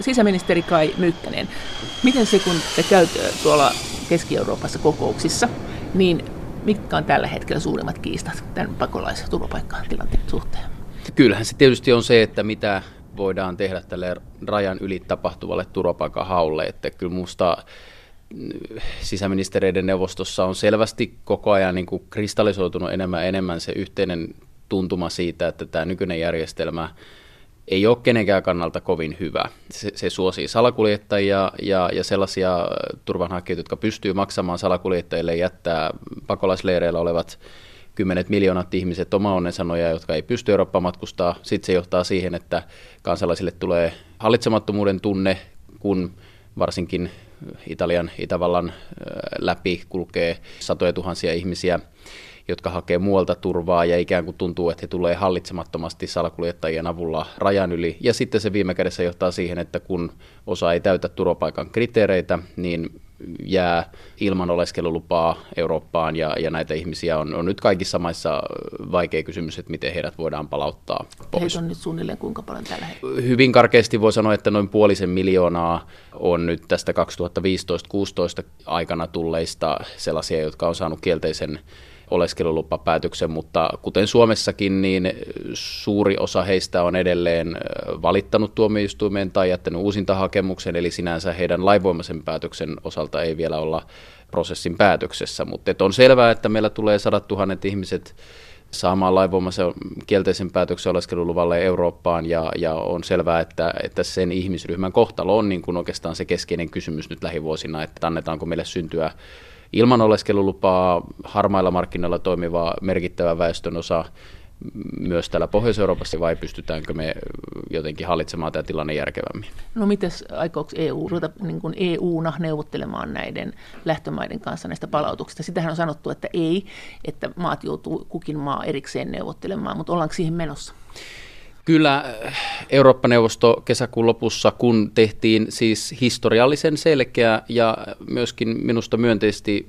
sisäministeri Kai Mykkänen, miten se, kun te käytte tuolla Keski-Euroopassa kokouksissa, niin mitkä on tällä hetkellä suurimmat kiistat tämän pakolais- ja turvapaikkatilanteen suhteen? Kyllähän se tietysti on se, että mitä voidaan tehdä tälle rajan yli tapahtuvalle turvapaikanhaulle, että kyllä minusta sisäministereiden neuvostossa on selvästi koko ajan niin kuin kristallisoitunut enemmän se yhteinen tuntuma siitä, että tämä nykyinen järjestelmä ei ole kenenkään kannalta kovin hyvä. Se suosii salakuljettajia ja sellaisia turvanhakijoita, jotka pystyy maksamaan salakuljettajille, jättää pakolaisleireillä olevat kymmenet miljoonat ihmiset oma onnensanoja, jotka ei pysty Eurooppaan matkustaa. Sitten se johtaa siihen, että kansalaisille tulee hallitsemattomuuden tunne, kun varsinkin Italian, Itävallan läpi kulkee satoja tuhansia ihmisiä, jotka hakee muualta turvaa ja ikään kuin tuntuu, että he tulee hallitsemattomasti salakuljettajien avulla rajan yli. Ja sitten se viime kädessä johtaa siihen, että kun osa ei täytä turvapaikan kriteereitä, niin jää ilman oleskelulupaa Eurooppaan ja näitä ihmisiä on nyt kaikissa maissa vaikea kysymys, että miten heidät voidaan palauttaa pois. Heitä on nyt suunnilleen kuinka paljon tällä hetkellä? Hyvin karkeasti voi sanoa, että noin 500 000 on nyt tästä 2015-2016 aikana tulleista sellaisia, jotka on saanut kielteisen oleskelulupapäätöksen, mutta kuten Suomessakin, niin suuri osa heistä on edelleen valittanut tuomioistuimeen tai jättänyt uusintahakemuksen, eli sinänsä heidän lainvoimaisen päätöksen osalta ei vielä olla prosessin päätöksessä, mutta on selvää, että meillä tulee 100 000 ihmiset saamaan lainvoimaisen kielteisen päätöksen oleskeluluvalle Eurooppaan, ja on selvää, että sen ihmisryhmän kohtalo on niin kuin oikeastaan se keskeinen kysymys nyt lähivuosina, että annetaanko meille syntyä ilman oleskelulupaa harmailla markkinoilla toimiva merkittävä väestönosa myös täällä Pohjois-Euroopassa, vai pystytäänkö me jotenkin hallitsemaan tämä tilanne järkevämmin? No mites aikooko EU ruveta niin kuin EU-na neuvottelemaan näiden lähtömaiden kanssa näistä palautuksista? Sitähän on sanottu, että ei, että maat joutuu kukin maa erikseen neuvottelemaan, mutta ollaanko siihen menossa? Kyllä Eurooppa-neuvosto kesäkuun lopussa, kun tehtiin siis historiallisen selkeä ja myöskin minusta myönteisesti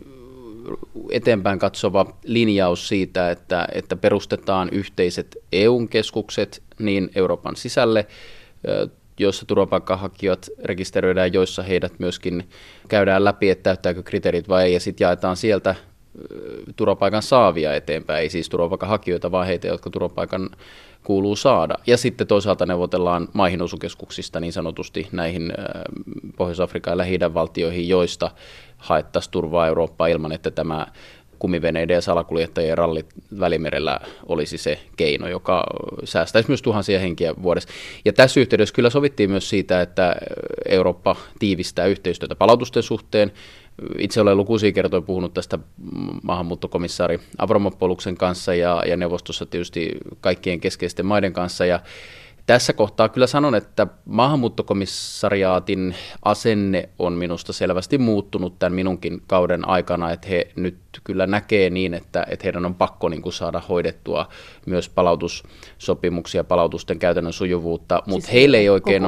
eteenpäin katsova linjaus siitä, että perustetaan yhteiset EU-keskukset niin Euroopan sisälle, joissa turvapaikanhakijat rekisteröidään, joissa heidät myöskin käydään läpi, että täyttääkö kriteerit vai ei, ja sitten jaetaan sieltä turvapaikan saavia eteenpäin, ei siis turvapaikanhakijoita, vaan heitä, jotka turvapaikan kuuluu saada. Ja sitten toisaalta neuvotellaan maihin osukeskuksista niin sanotusti näihin Pohjois-Afrikan ja Lähi-idän valtioihin, joista haettaisiin turvaa Eurooppaa ilman, että tämä kumiveneiden ja salakuljettajien rallit Välimerellä olisi se keino, joka säästäisi myös tuhansia henkiä vuodessa. Ja tässä yhteydessä kyllä sovittiin myös siitä, että Eurooppa tiivistää yhteistyötä palautusten suhteen. Itse olen lukuisia kertoja puhunut tästä maahanmuuttokomissaari Avramopoluksen kanssa ja neuvostossa tietysti kaikkien keskeisten maiden kanssa. Ja tässä kohtaa kyllä sanon, että maahanmuuttokomissariaatin asenne on minusta selvästi muuttunut tämän minunkin kauden aikana, että he nyt kyllä näkee niin, että heidän on pakko niin kuin saada hoidettua myös palautussopimuksia, palautusten käytännön sujuvuutta, mutta siis heille ei oikein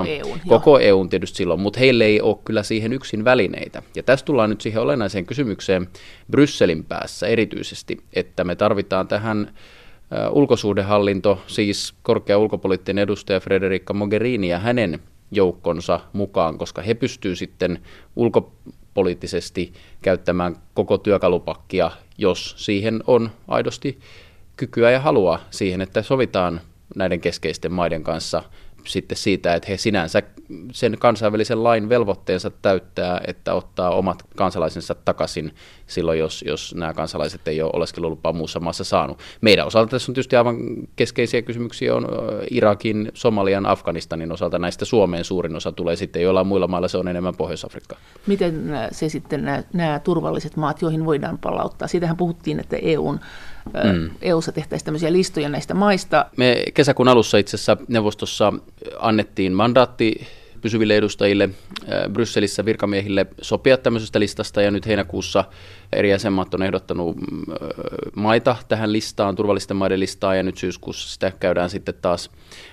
koko EUn tietysti silloin, mutta heille ei ole kyllä siihen yksin välineitä. Ja tässä tullaan nyt siihen olennaiseen kysymykseen Brysselin päässä erityisesti, että me tarvitaan tähän ulkosuhdehallinto, siis korkea ulkopoliittinen edustaja Federica Mogherini ja hänen joukkonsa mukaan, koska he pystyvät sitten ulkopoliittisesti käyttämään koko työkalupakkia, jos siihen on aidosti kykyä ja halua siihen, että sovitaan näiden keskeisten maiden kanssa sitten siitä, että he sinänsä sen kansainvälisen lain velvoitteensa täyttää, että ottaa omat kansalaisensa takaisin silloin, jos nämä kansalaiset ei ole oleskelulupaa muussa maassa saanut. Meidän osalta tässä on tietysti aivan keskeisiä kysymyksiä on Irakin, Somalian, Afganistanin osalta. Näistä Suomeen suurin osa tulee sitten, joillain muilla mailla se on enemmän Pohjois-Afrikkaa. Miten se sitten nämä turvalliset maat, joihin voidaan palauttaa? Siitähän puhuttiin, että EU:ssa tehtäisiin tämmöisiä listoja näistä maista. Me kesäkuun alussa itse asiassa neuvostossa annettiin mandaatti pysyville edustajille Brysselissä virkamiehille sopia tämmöisestä listasta, ja nyt heinäkuussa eri jäsenmaat on ehdottanut maita tähän listaan, turvallisten maiden listaan, ja nyt syyskuussa sitä käydään sitten taas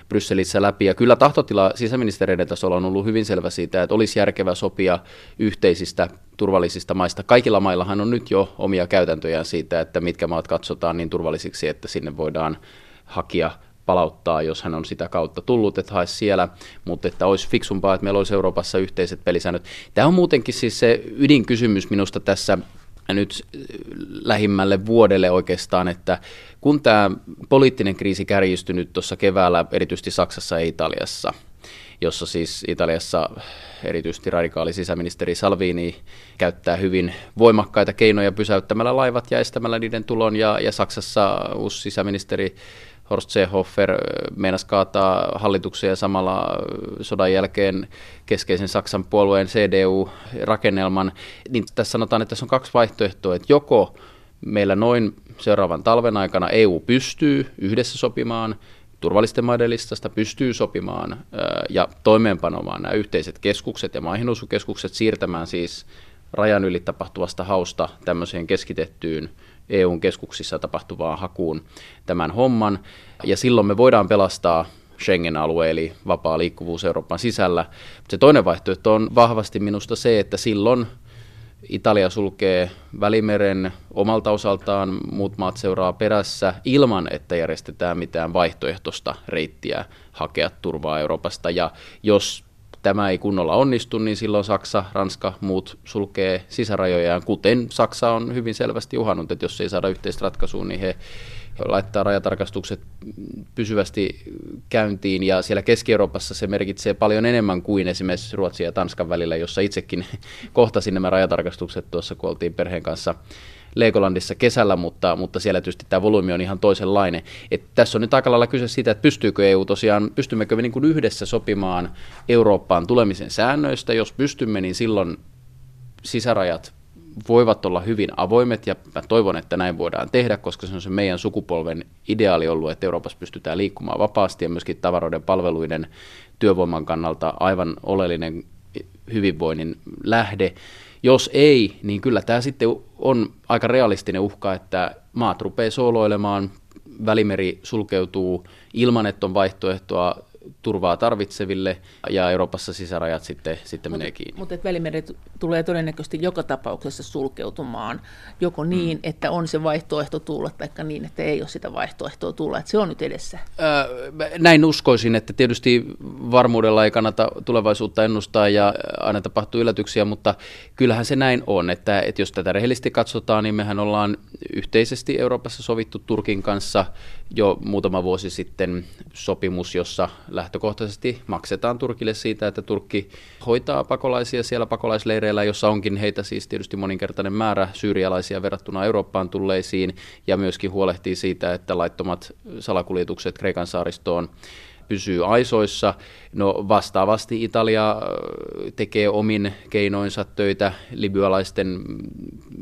Brysselissä läpi. Ja kyllä tahtotila sisäministeriöiden tasolla on ollut hyvin selvä siitä, että olisi järkevää sopia yhteisistä turvallisista maista. Kaikilla maillahan on nyt jo omia käytäntöjään siitä, että mitkä maat katsotaan niin turvallisiksi, että sinne voidaan hakea palauttaa, jos hän on sitä kautta tullut, että haisi siellä, mutta että olisi fiksumpaa, että meillä olisi Euroopassa yhteiset pelisäännöt. Tämä on muutenkin siis se ydinkysymys minusta tässä nyt lähimmälle vuodelle oikeastaan, että kun tämä poliittinen kriisi kärjistyi nyt tuossa keväällä, erityisesti Saksassa ja Italiassa, jossa siis Italiassa erityisesti radikaali sisäministeri Salvini käyttää hyvin voimakkaita keinoja pysäyttämällä laivat ja estämällä niiden tulon, ja Saksassa uusi sisäministeri Horst Seehofer meinasi kaataa hallituksen ja samalla sodan jälkeen keskeisen Saksan puolueen CDU-rakennelman, niin tässä sanotaan, että tässä on kaksi vaihtoehtoa, että joko meillä noin seuraavan talven aikana EU pystyy yhdessä sopimaan, turvallisten maiden listasta pystyy sopimaan ja toimeenpanomaan nämä yhteiset keskukset ja maihinnousukeskukset, siirtämään siis rajan yli tapahtuvasta hausta tämmöiseen keskitettyyn EUn keskuksissa tapahtuvaan hakuun tämän homman, ja silloin me voidaan pelastaa Schengen-alue, eli vapaa liikkuvuus Euroopan sisällä. Se toinen vaihtoehto on vahvasti minusta se, että silloin Italia sulkee Välimeren omalta osaltaan, muut maat seuraa perässä ilman, että järjestetään mitään vaihtoehtoista reittiä hakea turvaa Euroopasta, ja jos tämä ei kunnolla onnistu, niin silloin Saksa, Ranska, muut sulkee sisärajojaan, kuten Saksa on hyvin selvästi uhannut, että jos ei saada yhteistä ratkaisua, niin he laittaa rajatarkastukset pysyvästi käyntiin, ja siellä Keski-Euroopassa se merkitsee paljon enemmän kuin esimerkiksi Ruotsin ja Tanskan välillä, jossa itsekin kohtasin nämä rajatarkastukset tuossa, kun oltiin perheen kanssa Legolandissa kesällä, mutta siellä tietysti tämä volyymi on ihan toisenlainen. Että tässä on nyt aika lailla kyse siitä, että pystyykö EU tosiaan, pystymmekö me niin kuin yhdessä sopimaan Eurooppaan tulemisen säännöistä. Jos pystymme, niin silloin sisärajat voivat olla hyvin avoimet, ja mä toivon, että näin voidaan tehdä, koska se on se meidän sukupolven ideaali ollut, että Euroopassa pystytään liikkumaan vapaasti ja myöskin tavaroiden, palveluiden, työvoiman kannalta aivan oleellinen hyvinvoinnin lähde. Jos ei, niin kyllä tämä sitten on aika realistinen uhka, että maat rupeaa sooloilemaan, Välimeri sulkeutuu ilman, että on vaihtoehtoa turvaa tarvitseville, ja Euroopassa sisärajat sitten menee kiinni. Mutta Välimeri tulee todennäköisesti joka tapauksessa sulkeutumaan, joko niin, että on se vaihtoehto tulla, taikka niin, että ei ole sitä vaihtoehtoa tulla, että se on nyt edessä. Näin uskoisin, että tietysti varmuudella ei kannata tulevaisuutta ennustaa ja aina tapahtuu yllätyksiä, mutta kyllähän se näin on, että jos tätä rehellisesti katsotaan, niin mehän ollaan yhteisesti Euroopassa sovittu Turkin kanssa jo muutama vuosi sitten sopimus, jossa lähtökohtaisesti maksetaan Turkille siitä, että Turkki hoitaa pakolaisia siellä pakolaisleireillä, jossa onkin heitä siis tietysti moninkertainen määrä syyrialaisia verrattuna Eurooppaan tulleisiin, ja myöskin huolehtii siitä, että laittomat salakuljetukset Kreikan saaristoon pysyy aisoissa. No vastaavasti Italia tekee omin keinoinsa töitä libyalaisten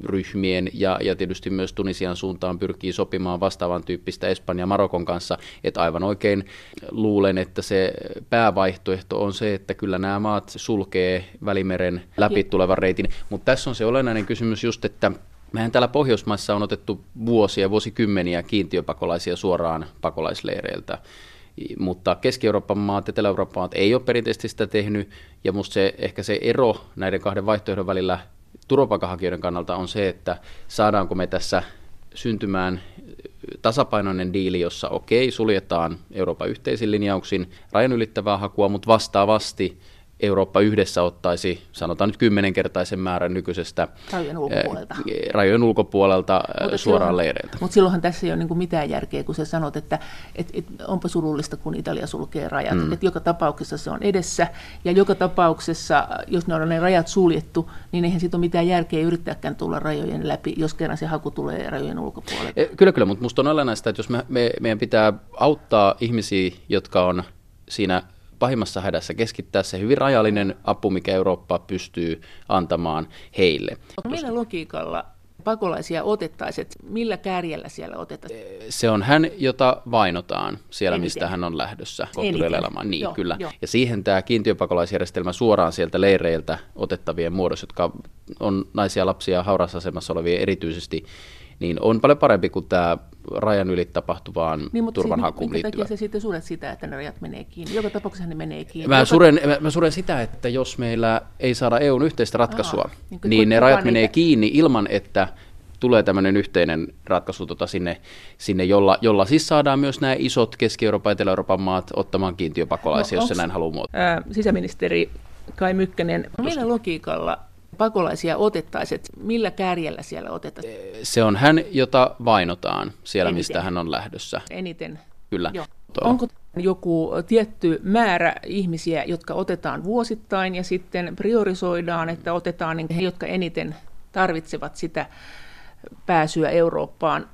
ryhmien ja tietysti myös Tunisian suuntaan pyrkii sopimaan vastaavan tyyppistä Espanjan ja Marokon kanssa. Että aivan oikein luulen, että se päävaihtoehto on se, että kyllä nämä maat sulkee Välimeren läpi tulevan reitin. Mutta tässä on se olennainen kysymys just, että mehän täällä Pohjoismaissa on otettu vuosia, vuosikymmeniä kiintiöpakolaisia suoraan pakolaisleireiltä. Mutta Keski-Euroopan maat, Etelä-Euroopan maat ei ole perinteisesti sitä tehnyt, ja musta se, ehkä se ero näiden kahden vaihtoehdon välillä turvapaikanhakijoiden kannalta on se, että saadaanko me tässä syntymään tasapainoinen diili, jossa suljetaan Euroopan yhteisin linjauksin rajan ylittävää hakua, mutta vastaavasti Eurooppa yhdessä ottaisi, sanotaan nyt 10-kertaisen määrän nykyisestä rajojen ulkopuolelta suoraan leireiltä. Mutta silloinhan tässä ei ole niinku mitään järkeä, kun sä sanot, että onpa surullista, kun Italia sulkee rajat. Et joka tapauksessa se on edessä, ja joka tapauksessa, jos ne on ne rajat suljettu, niin eihän siitä ole mitään järkeä yrittääkään tulla rajojen läpi, jos kerran se haku tulee rajojen ulkopuolelta. Kyllä, mutta musta on olennaista, että jos meidän pitää auttaa ihmisiä, jotka on siinä pahimmassa hädässä, keskittää se hyvin rajallinen apu, mikä Eurooppa pystyy antamaan heille. Millä logiikalla pakolaisia otettaisiin? Millä kärjellä siellä otettaisiin? Se on hän, jota vainotaan siellä, mistä hän on lähdössä kohtuudella elämään. Niin, joo, kyllä. Jo. Ja siihen tämä kiintiöpakolaisjärjestelmä suoraan sieltä leireiltä otettavien muodossa, jotka on naisia, lapsia, hauraassa asemassa olevia erityisesti, niin on paljon parempi kuin tämä rajan yli tapahtuvaan turvanhakuun liittyvä. Minkä takia sä sitten suret sitä, että ne rajat menee kiinni? Joka tapauksessa ne menee kiinni. Mä suren sitä, että jos meillä ei saada EUn yhteistä ratkaisua, niin ne rajat menee kiinni ilman, että tulee tämmöinen yhteinen ratkaisu sinne jolla siis saadaan myös nämä isot Keski-Euroopan ja Etelä-Euroopan maat ottamaan kiintiöpakolaisia, jos se näin haluaa muotoilla. Sisäministeri Kai Mykkänen, millä logiikalla pakolaisia otettaisiin, millä kärjellä siellä otetaan? Se on hän, jota vainotaan siellä, eniten. Mistä hän on lähdössä. Eniten. Kyllä. Joo. Onko joku tietty määrä ihmisiä, jotka otetaan vuosittain ja sitten priorisoidaan, että otetaan he, jotka eniten tarvitsevat sitä pääsyä Eurooppaan,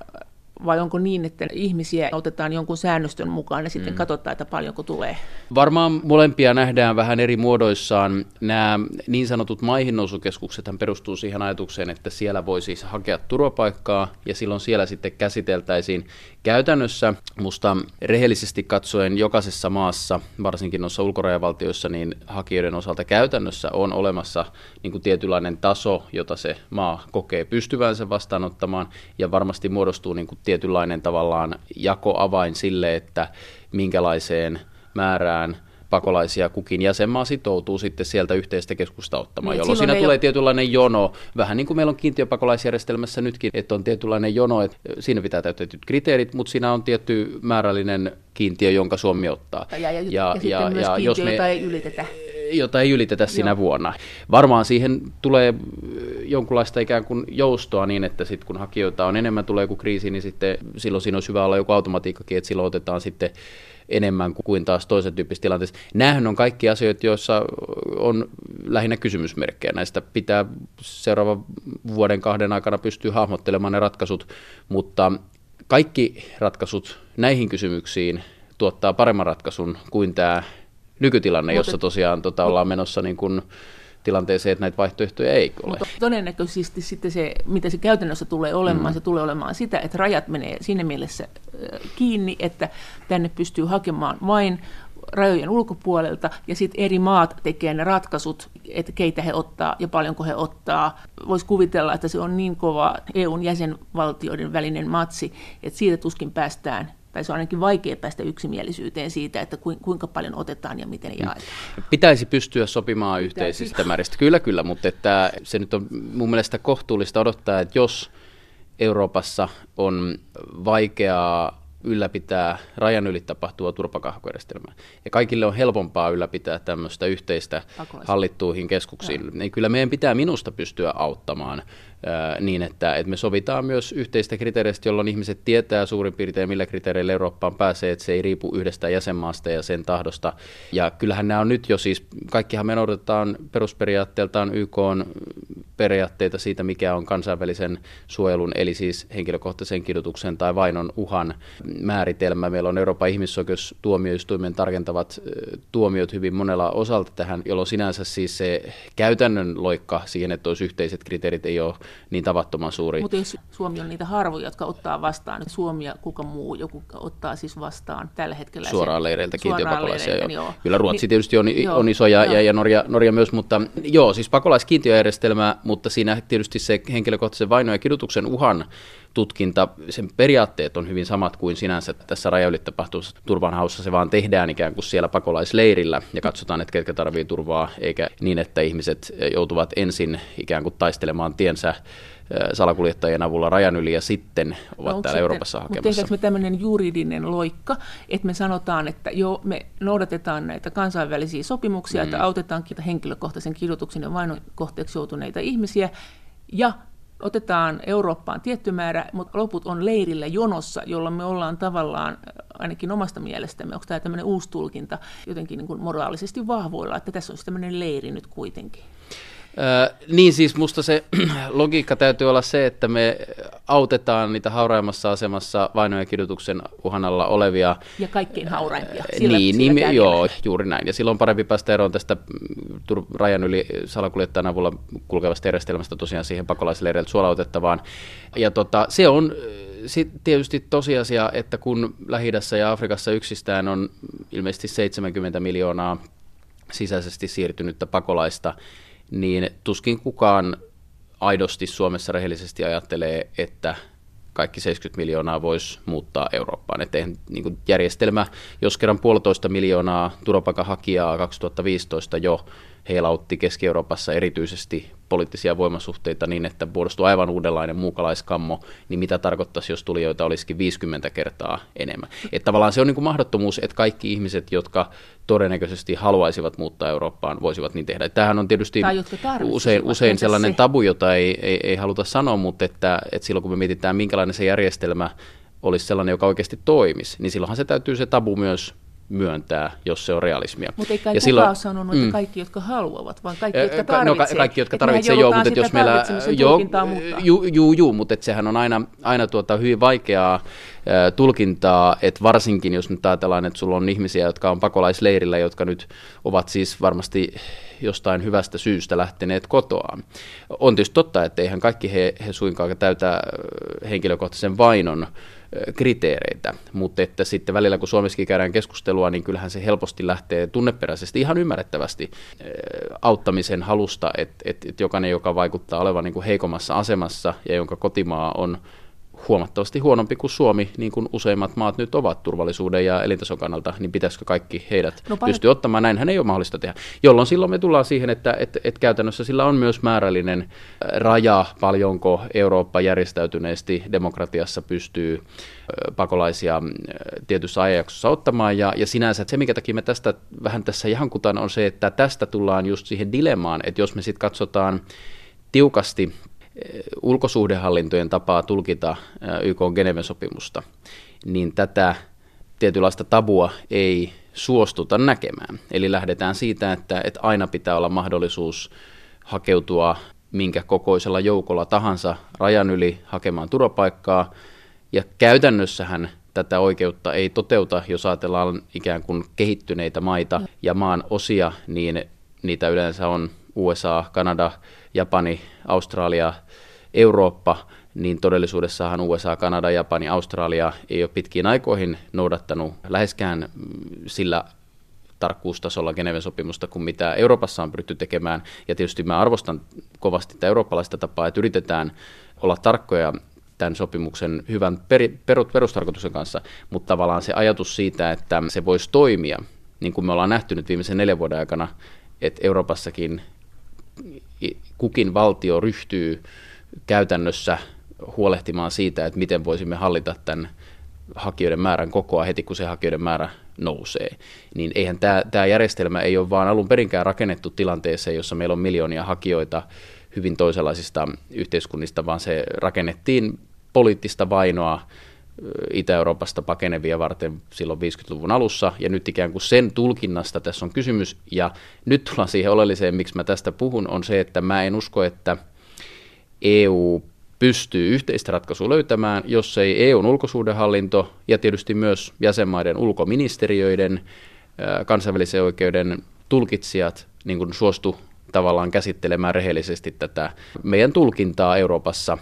vai onko niin, että ihmisiä otetaan jonkun säännöstön mukaan ja sitten katsotaan, että paljonko tulee? Varmaan molempia nähdään vähän eri muodoissaan. Nämä niin sanotut maihinnousukeskuksethan perustuu siihen ajatukseen, että siellä voi siis hakea turvapaikkaa ja silloin siellä sitten käsiteltäisiin käytännössä. Musta rehellisesti katsoen jokaisessa maassa, varsinkin noissa ulkorajavaltioissa, niin hakijoiden osalta käytännössä on olemassa niin kuin tietynlainen taso, jota se maa kokee pystyvänsä vastaanottamaan, ja varmasti muodostuu niin kuin tietynlainen tavallaan jakoavain sille, että minkälaiseen määrään pakolaisia kukin jäsenmaa sitoutuu sitten sieltä yhteistä keskusta ottamaan, jolloin siinä tulee tietynlainen jono, vähän niin kuin meillä on kiintiöpakolaisjärjestelmässä nytkin, että on tietynlainen jono, että siinä pitää täyttää tietyt kriteerit, mutta siinä on tietty määrällinen kiintiö, jonka Suomi ottaa. Ja myös kiintiö, jota ei ylitetä sinä vuonna. Varmaan siihen tulee jonkunlaista ikään kuin joustoa niin, että sitten kun hakijoita on enemmän, tulee joku kriisi, niin sitten silloin siinä olisi hyvä olla joku automatiikkakin, että silloin otetaan sitten enemmän kuin taas toisen tyyppisissä tilanteissa. Nämähän on kaikki asioita, joissa on lähinnä kysymysmerkkejä. Näistä pitää seuraavan vuoden kahden aikana pystyä hahmottelemaan ne ratkaisut, mutta kaikki ratkaisut näihin kysymyksiin tuottaa paremman ratkaisun kuin tämä nykytilanne, jossa tosiaan ollaan menossa niin kuin tilanteeseen, että näitä vaihtoehtoja ei ole. Mutta todennäköisesti sitten se, mitä se käytännössä tulee olemaan, se tulee olemaan sitä, että rajat menee siinä mielessä kiinni, että tänne pystyy hakemaan vain rajojen ulkopuolelta, ja sitten eri maat tekee ne ratkaisut, että keitä he ottaa ja paljonko he ottaa. Voisi kuvitella, että se on niin kova EUn jäsenvaltioiden välinen matsi, että siitä tuskin päästään, tai se on ainakin vaikea päästä yksimielisyyteen siitä, että kuinka paljon otetaan ja miten jaetaan. Pitäisi pystyä sopimaan yhteisistä määristä, kyllä, mutta että se nyt on mun mielestä kohtuullista odottaa, että jos Euroopassa on vaikeaa ylläpitää rajan yli tapahtuvaa turvapaikanhakujärjestelmää, ja kaikille on helpompaa ylläpitää tämmöistä yhteistä hallittuihin keskuksiin, niin kyllä meidän pitää minusta pystyä auttamaan niin, että me sovitaan myös yhteistä kriteereistä, jolloin ihmiset tietää suurin piirtein, millä kriteereillä Eurooppaan pääsee, että se ei riipu yhdestä jäsenmaasta ja sen tahdosta. Ja kyllähän nämä on nyt jo siis, kaikkihan me noudatetaan perusperiaatteeltaan YK:n periaatteita siitä, mikä on kansainvälisen suojelun, eli siis henkilökohtaisen kidutuksen tai vainon uhan määritelmä. Meillä on Euroopan ihmisoikeustuomioistuimen tarkentavat tuomiot hyvin monella osalta tähän, jolloin sinänsä siis se käytännön loikka siihen, että olisi yhteiset kriteerit, ei ole niin tavattoman suuri. Mutta jos Suomi on niitä harvoja, jotka ottaa vastaan, Suomi ja kuka muu, joku ottaa siis vastaan tällä hetkellä. Suoraan leireiltä kiintiöpakolaisia. Kyllä Ruotsi tietysti on iso ja Norja myös, mutta joo, siis pakolaiskiintiöjärjestelmä, mutta siinä tietysti se henkilökohtaisen vainon ja kidutuksen uhan tutkinta, sen periaatteet on hyvin samat kuin sinänsä tässä raja yli tapahtuvassa turvanhaussa, se vaan tehdään ikään kuin siellä pakolaisleirillä ja katsotaan, että ketkä tarvitsee turvaa, eikä niin, että ihmiset joutuvat ensin ikään kuin taistelemaan tiensä salakuljettajien avulla rajan yli ja sitten ovat täällä Euroopassa hakemassa. Mutta tehdäänkö me tämmöinen juridinen loikka, että me sanotaan, että joo, me noudatetaan näitä kansainvälisiä sopimuksia, että autetaankin henkilökohtaisen kidutuksen ja vainon kohteeksi joutuneita ihmisiä ja otetaan Eurooppaan tietty määrä, mutta loput on leirillä jonossa, jolla me ollaan tavallaan, ainakin omasta mielestämme, onko tämä tämmöinen uusi tulkinta, jotenkin niin kuin moraalisesti vahvoilla, että tässä olisi tämmöinen leiri nyt kuitenkin. Niin siis musta se logiikka täytyy olla se, että me autetaan niitä hauraimmassa asemassa vainon ja kidutuksen uhan alla olevia. Ja kaikkein hauraimpia. Sillä joo, juuri näin. Ja silloin on parempi päästä eroon tästä rajan yli salakuljettajan avulla kulkevasta järjestelmästä tosiaan siihen pakolaisleireiltä suolautettavaan. Ja se on tietysti tosiasia, että kun Lähi-idässä ja Afrikassa yksistään on ilmeisesti 70 miljoonaa sisäisesti siirtynyttä pakolaista, niin tuskin kukaan aidosti Suomessa rehellisesti ajattelee, että kaikki 70 miljoonaa voisi muuttaa Eurooppaan. Että niin järjestelmä, jos kerran 1,5 miljoonaa turvapaikanhakijaa 2015 jo heilautti Keski-Euroopassa erityisesti poliittisia voimasuhteita niin, että muodostui aivan uudenlainen muukalaiskammo, niin mitä tarkoittaisi, jos tulijoita olisikin 50 kertaa enemmän. Että tavallaan se on niin kuin mahdottomuus, että kaikki ihmiset, jotka todennäköisesti haluaisivat muuttaa Eurooppaan, voisivat niin tehdä. Tämähän on tietysti usein sellainen tabu, jota ei haluta sanoa, mutta että silloin kun me mietitään, minkälainen se järjestelmä olisi sellainen, joka oikeasti toimisi, niin silloinhan se täytyy se tabu myös myöntää, jos se on realismia. Mutta ei kai kukaan silloin sanonut, että kaikki, jotka haluavat, vaan kaikki, jotka tarvitsee. No, kaikki, jotka tarvitsee, joo, mutta jos meillä... Joo, mutta sehän on aina hyvin vaikeaa tulkintaa, että varsinkin, jos nyt ajatellaan, että sulla on ihmisiä, jotka on pakolaisleirillä, jotka nyt ovat siis varmasti jostain hyvästä syystä lähteneet kotoaan. On tietysti totta, että eihän kaikki he suinkaan täytä henkilökohtaisen vainon kriteereitä, mutta että sitten välillä kun Suomessakin käydään keskustelua, niin kyllähän se helposti lähtee tunneperäisesti ihan ymmärrettävästi auttamisen halusta, että jokainen, joka vaikuttaa olevan niin kuin heikommassa asemassa ja jonka kotimaa on huomattavasti huonompi kuin Suomi, niin kuin useimmat maat nyt ovat turvallisuuden ja elintason kannalta, niin pitäisikö kaikki heidät pystyä ottamaan? Näinhän ei ole mahdollista tehdä. Jolloin silloin me tullaan siihen, että käytännössä sillä on myös määrällinen raja, paljonko Eurooppa järjestäytyneesti demokratiassa pystyy pakolaisia tietyssä ajanjaksossa ottamaan. Ja sinänsä se, minkä takia me tästä vähän tässä jankutaan, on se, että tästä tullaan just siihen dilemmaan, että jos me sitten katsotaan tiukasti ulkosuhdehallintojen tapaa tulkita YK:n Geneven sopimusta, niin tätä tietynlaista tabua ei suostuta näkemään. Eli lähdetään siitä, että aina pitää olla mahdollisuus hakeutua minkä kokoisella joukolla tahansa rajan yli hakemaan turvapaikkaa, ja käytännössähän tätä oikeutta ei toteuta, jos ajatellaan ikään kuin kehittyneitä maita ja maan osia, niin niitä yleensä on USA, Kanada, Japani, Australia, Eurooppa, niin todellisuudessahan USA, Kanada, Japani, Australia ei ole pitkiin aikoihin noudattanut läheskään sillä tarkkuustasolla Geneven sopimusta kuin mitä Euroopassa on pyritty tekemään. Ja tietysti mä arvostan kovasti tätä eurooppalaista tapaa, että yritetään olla tarkkoja tämän sopimuksen hyvän perustarkoituksen kanssa, mutta tavallaan se ajatus siitä, että se voisi toimia, niin kuin me ollaan nähty nyt viimeisen 4 vuoden aikana, että Euroopassakin kukin valtio ryhtyy käytännössä huolehtimaan siitä, että miten voisimme hallita tämän hakijoiden määrän kokoa heti, kun se hakijoiden määrä nousee. Niin eihän tämä järjestelmä ei ole vaan alun perinkään rakennettu tilanteeseen, jossa meillä on miljoonia hakijoita hyvin toisenlaisista yhteiskunnista, vaan se rakennettiin poliittista vainoa Itä-Euroopasta pakenevia varten silloin 50-luvun alussa, ja nyt ikään kuin sen tulkinnasta tässä on kysymys, ja nyt tullaan siihen oleelliseen, miksi mä tästä puhun, on se, että mä en usko, että EU pystyy yhteistä ratkaisua löytämään, jos ei EUn ulkosuhdehallinto ja tietysti myös jäsenmaiden ulkoministeriöiden, kansainvälisen oikeuden tulkitsijat niin kuin suostu tavallaan käsittelemään rehellisesti tätä meidän tulkintaa Euroopassa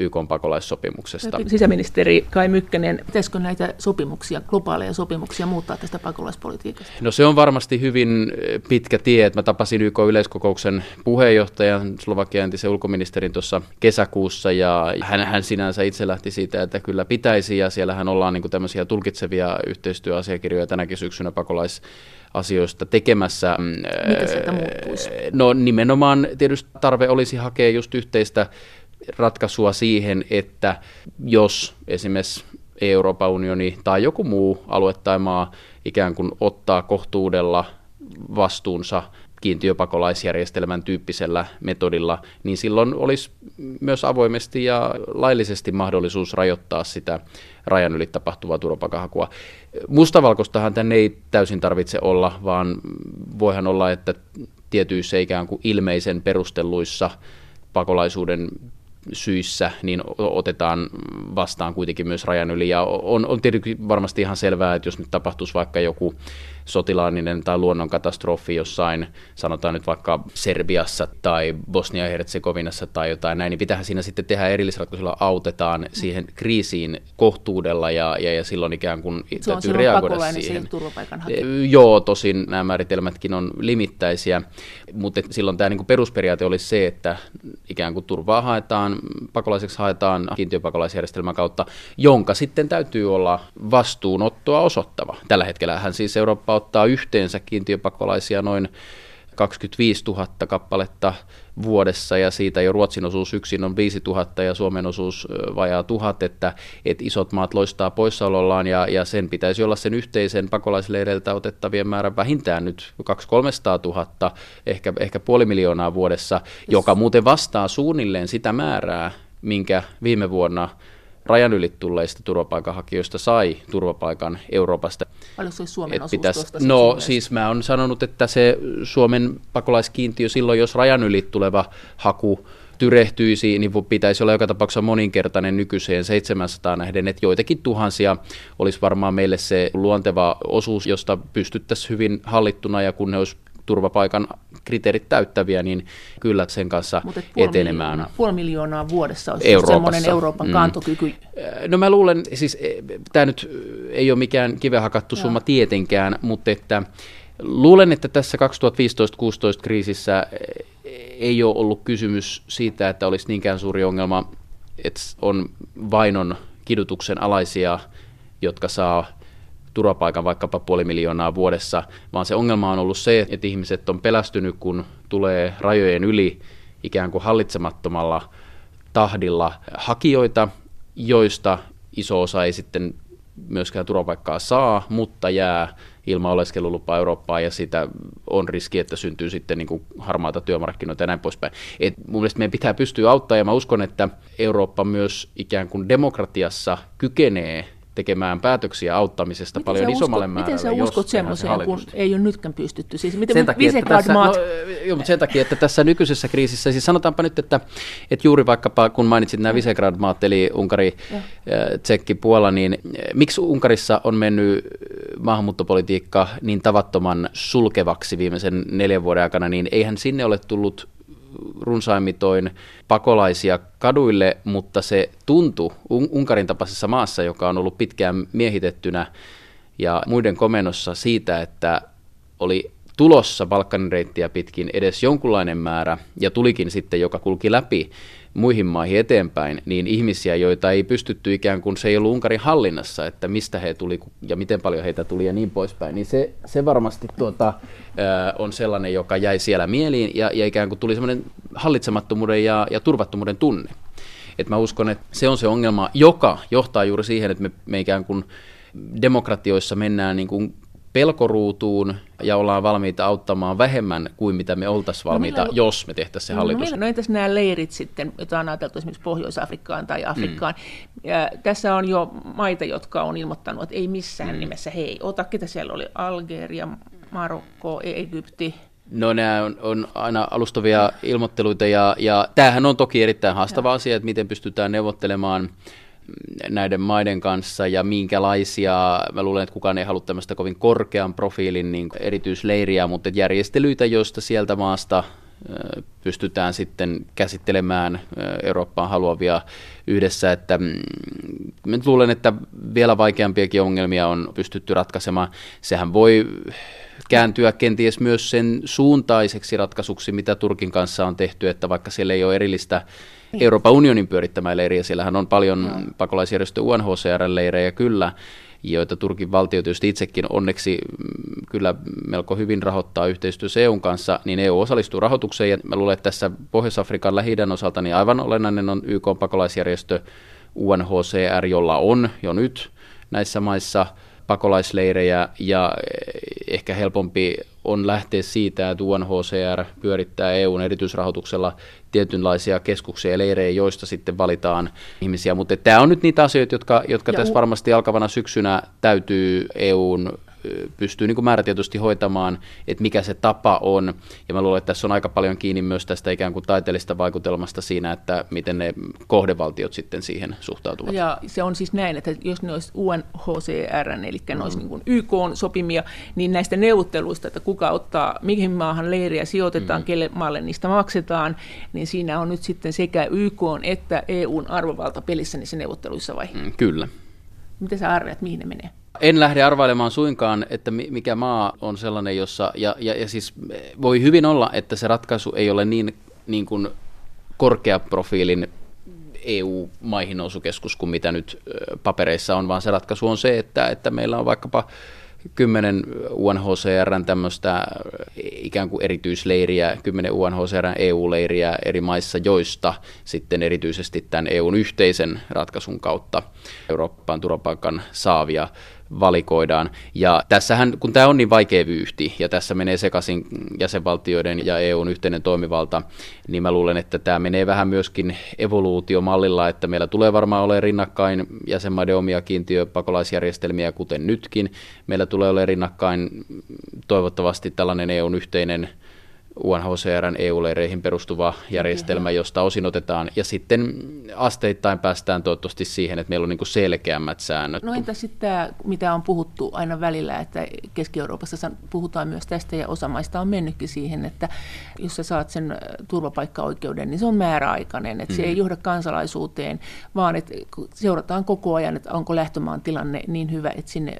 YK:n pakolaissopimuksesta. Sisäministeri Kai Mykkänen, pitäisikö näitä sopimuksia, globaaleja sopimuksia muuttaa tästä pakolaispolitiikasta? No se on varmasti hyvin pitkä tie. Mä tapasin YK-yleiskokouksen puheenjohtajan, Slovakian entisen ulkoministerin tuossa kesäkuussa, ja hän sinänsä itse lähti siitä, että kyllä pitäisi, ja siellähän ollaan niin kuin tämmöisiä tulkitsevia yhteistyöasiakirjoja tänäkin syksynä pakolaisasioista tekemässä. Mitä sieltä muuttuisi? No nimenomaan tietysti tarve olisi hakea just yhteistä ratkaisua siihen, että jos esimerkiksi Euroopan unioni tai joku muu alue tai maa ikään kuin ottaa kohtuudella vastuunsa kiintiöpakolaisjärjestelmän tyyppisellä metodilla, niin silloin olisi myös avoimesti ja laillisesti mahdollisuus rajoittaa sitä rajan yli tapahtuvaa turvapaikanhakua. Mustavalkoistahan tänne ei täysin tarvitse olla, vaan voihan olla, että tietyissä ikään kuin ilmeisen perustelluissa pakolaisuuden syissä, niin otetaan vastaan kuitenkin myös rajan yli. Ja on tietenkin varmasti ihan selvää, että jos nyt tapahtuisi vaikka joku sotilaallinen tai luonnonkatastrofi jossain, sanotaan nyt vaikka Serbiassa tai Bosnia-Herzegovinassa tai jotain näin, niin pitäähän siinä sitten tehdä erillisratkaisulla, autetaan siihen kriisiin kohtuudella ja silloin ikään kuin täytyy reagoida siihen. Joo, tosin nämä määritelmätkin on limittäisiä, mutta silloin tämä niin kuin perusperiaate olisi se, että ikään kuin turvaa haetaan, pakolaiseksi haetaan kiintiöpakolaisjärjestelmän kautta, jonka sitten täytyy olla vastuunottoa osoittava. Tällä hetkellähän siis Eurooppa ottaa yhteensä kiintiöpakolaisia noin 25 000 kappaletta vuodessa ja siitä jo Ruotsin osuus yksin on 5 000 ja Suomen osuus vajaa 1 000, että isot maat loistaa poissaolollaan ja sen pitäisi olla sen yhteisen pakolaisleireiltä otettavien määrän vähintään nyt 200 000–300 000, ehkä 500 000 vuodessa, joka muuten vastaa suunnilleen sitä määrää, minkä viime vuonna rajan ylitulleista turvapaikanhakijoista sai turvapaikan Euroopasta. Paljonko se Suomen osuus tuosta? No siis mä oon sanonut, että se Suomen pakolaiskiintiö silloin, jos rajan ylituleva haku tyrehtyisi, niin pitäisi olla joka tapauksessa moninkertainen nykyiseen 700 nähden, että joitakin tuhansia olisi varmaan meille se luonteva osuus, josta pystyttäisiin hyvin hallittuna ja kun ne olisi turvapaikan kriteerit täyttäviä, niin kyllä sen kanssa etenemään. 500 000 vuodessa on semmoinen Euroopan kantokyky. No mä luulen, siis tämä nyt ei ole mikään kiveen hakattu summa tietenkään, mutta että luulen, että tässä 2015-16 kriisissä ei ole ollut kysymys siitä, että olisi niinkään suuri ongelma, että on vainon kidutuksen alaisia, jotka saa turvapaikan vaikkapa 500 000 vuodessa, vaan se ongelma on ollut se, että ihmiset on pelästynyt, kun tulee rajojen yli ikään kuin hallitsemattomalla tahdilla hakijoita, joista iso osa ei sitten myöskään turvapaikkaa saa, mutta jää ilman oleskelulupaa Eurooppaan ja siitä on riski, että syntyy sitten niin kuin harmaata työmarkkinoita ja näin poispäin. Et mun mielestä meidän pitää pystyä auttamaan ja mä uskon, että Eurooppa myös ikään kuin demokratiassa kykenee tekemään päätöksiä auttamisesta miten paljon isommalle määrälle. Miten sä uskot semmoiseen, kun ei ole nytkään pystytty? Siis miten Visegrad-maat? No, sen takia, että tässä nykyisessä kriisissä, siis sanotaanpa nyt, että juuri vaikkapa kun mainitsit nämä Visegrad-maat, eli Unkari, Tsekki, Puola, niin miksi Unkarissa on mennyt maahanmuuttopolitiikka niin tavattoman sulkevaksi viimeisen 4 vuoden aikana, niin eihän sinne ole tullut runsaimitoin pakolaisia kaduille, mutta se tuntui Unkarin tapaisessa maassa, joka on ollut pitkään miehitettynä ja muiden komennossa siitä, että oli tulossa Balkanin reittiä pitkin edes jonkunlainen määrä ja tulikin sitten, joka kulki läpi muihin maihin eteenpäin, niin ihmisiä, joita ei pystytty ikään kuin se ei ollut Unkarin hallinnassa, että mistä he tuli ja miten paljon heitä tuli ja niin poispäin, niin se varmasti on sellainen, joka jäi siellä mieliin ja ikään kuin tuli sellainen hallitsemattomuuden ja turvattomuuden tunne. Et mä uskon, että se on se ongelma, joka johtaa juuri siihen, että me ikään kuin demokratioissa mennään niin kuin pelkoruutuun ja ollaan valmiita auttamaan vähemmän kuin mitä me oltaisiin valmiita, jos me tehtäisiin se hallitus. No entäs nämä leirit sitten, joita on ajateltu esimerkiksi Pohjois-Afrikkaan tai Afrikkaan. Tässä on jo maita, jotka on ilmoittanut, että ei missään nimessä, hei, ota ketä siellä oli, Algeria, Marokko, Egypti. No nämä on aina alustavia ilmoitteluita ja tämähän on toki erittäin haastava asia, että miten pystytään neuvottelemaan näiden maiden kanssa ja minkälaisia, mä luulen, että kukaan ei halua tämmöistä kovin korkean profiilin niin erityisleiriä, mutta järjestelyitä, joista sieltä maasta pystytään sitten käsittelemään Eurooppaan haluavia yhdessä, että mä luulen, että vielä vaikeampiakin ongelmia on pystytty ratkaisemaan. Sehän voi kääntyä kenties myös sen suuntaiseksi ratkaisuksi, mitä Turkin kanssa on tehty, että vaikka siellä ei ole erillistä Euroopan unionin pyörittämää leiriä, siellähän on paljon pakolaisjärjestö UNHCR-leirejä kyllä, joita Turkin valtio tietysti itsekin onneksi kyllä melko hyvin rahoittaa yhteistyössä EUn kanssa, niin EU osallistuu rahoitukseen ja mä luulen, että tässä Pohjois-Afrikan Lähi-idän osalta niin aivan olennainen on YK:n pakolaisjärjestö UNHCR, jolla on jo nyt näissä maissa pakolaisleirejä ja ehkä helpompi on lähteä siitä, että UNHCR pyörittää EUn erityisrahoituksella tietynlaisia keskuksia ja leirejä, joista sitten valitaan ihmisiä. Mutta tämä on nyt niitä asioita, jotka tässä varmasti alkavana syksynä täytyy EUn pystyy niin kuin määrätietoisesti hoitamaan, että mikä se tapa on. Ja mä luulen, että tässä on aika paljon kiinni myös tästä ikään kuin taiteellisesta vaikutelmasta siinä, että miten ne kohdevaltiot sitten siihen suhtautuvat. Ja se on siis näin, että jos ne olisi UNHCR, eli ne olisi niin kuin YK-sopimia, niin näistä neuvotteluista, että kuka ottaa, mihin maahan leiriä sijoitetaan, kelle maalle niistä maksetaan, niin siinä on nyt sitten sekä YK että EUn arvovalta pelissä niissä neuvotteluissa vai? Kyllä. Miten sä arvelet, mihin ne menee? En lähde arvailemaan suinkaan, että mikä maa on sellainen, jossa, ja siis voi hyvin olla, että se ratkaisu ei ole niin kuin korkeaprofiilin EU-maihin nousukeskus kuin mitä nyt papereissa on, vaan se ratkaisu on se, että meillä on vaikkapa 10 UNHCR:n tämmöistä ikään kuin erityisleiriä, 10 UNHCR:n EU-leiriä eri maissa, joista sitten erityisesti tämän EUn yhteisen ratkaisun kautta Eurooppaan turvapaikan saavia valikoidaan. Ja tässähän, kun tämä on niin vaikea vyyhti, ja tässä menee sekaisin jäsenvaltioiden ja EUn yhteinen toimivalta, niin mä luulen, että tämä menee vähän myöskin evoluutiomallilla, että meillä tulee varmaan olemaan rinnakkain jäsenmaiden omia kiintiöpakolaisjärjestelmiä, kuten nytkin. Meillä tulee olemaan rinnakkain toivottavasti tällainen EUn yhteinen UNHCR:n EU-leireihin perustuva järjestelmä, josta osin otetaan, ja sitten asteittain päästään toivottavasti siihen, että meillä on niin kuin selkeämmät säännöt. No entä sitten tämä, mitä on puhuttu aina välillä, että Keski-Euroopassa puhutaan myös tästä, ja osa maista on mennytkin siihen, että jos sä saat sen turvapaikkaoikeuden, niin se on määräaikainen, että se ei johda kansalaisuuteen, vaan että seurataan koko ajan, että onko lähtömaan tilanne niin hyvä, että sinne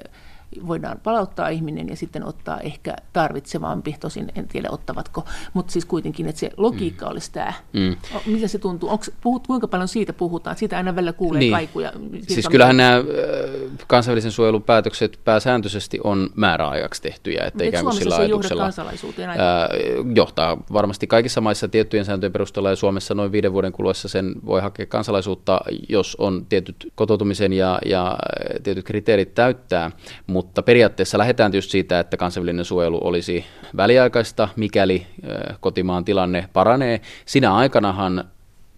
voidaan palauttaa ihminen ja sitten ottaa ehkä tarvitsevampi, tosin en tiedä ottavatko, mutta siis kuitenkin, että se logiikka olisi tämä. Mitä se tuntuu? Kuinka paljon siitä puhutaan? Siitä aina välillä kuulee niin kaikuja. Siis kyllähän nämä kansainvälisen suojelun päätökset pääsääntöisesti on määräajaksi tehtyjä. Että ikään kuin Suomessa sillä se johda kansalaisuuteen? Johtaa varmasti kaikissa maissa tiettyjen sääntöjen perusteella, ja Suomessa noin 5 vuoden kuluessa sen voi hakea kansalaisuutta, jos on tietyt kotoutumisen ja tietyt kriteerit täyttää. Mutta periaatteessa lähdetään tietysti siitä, että kansainvälinen suojelu olisi väliaikaista, mikäli kotimaan tilanne paranee. Sinä aikanahan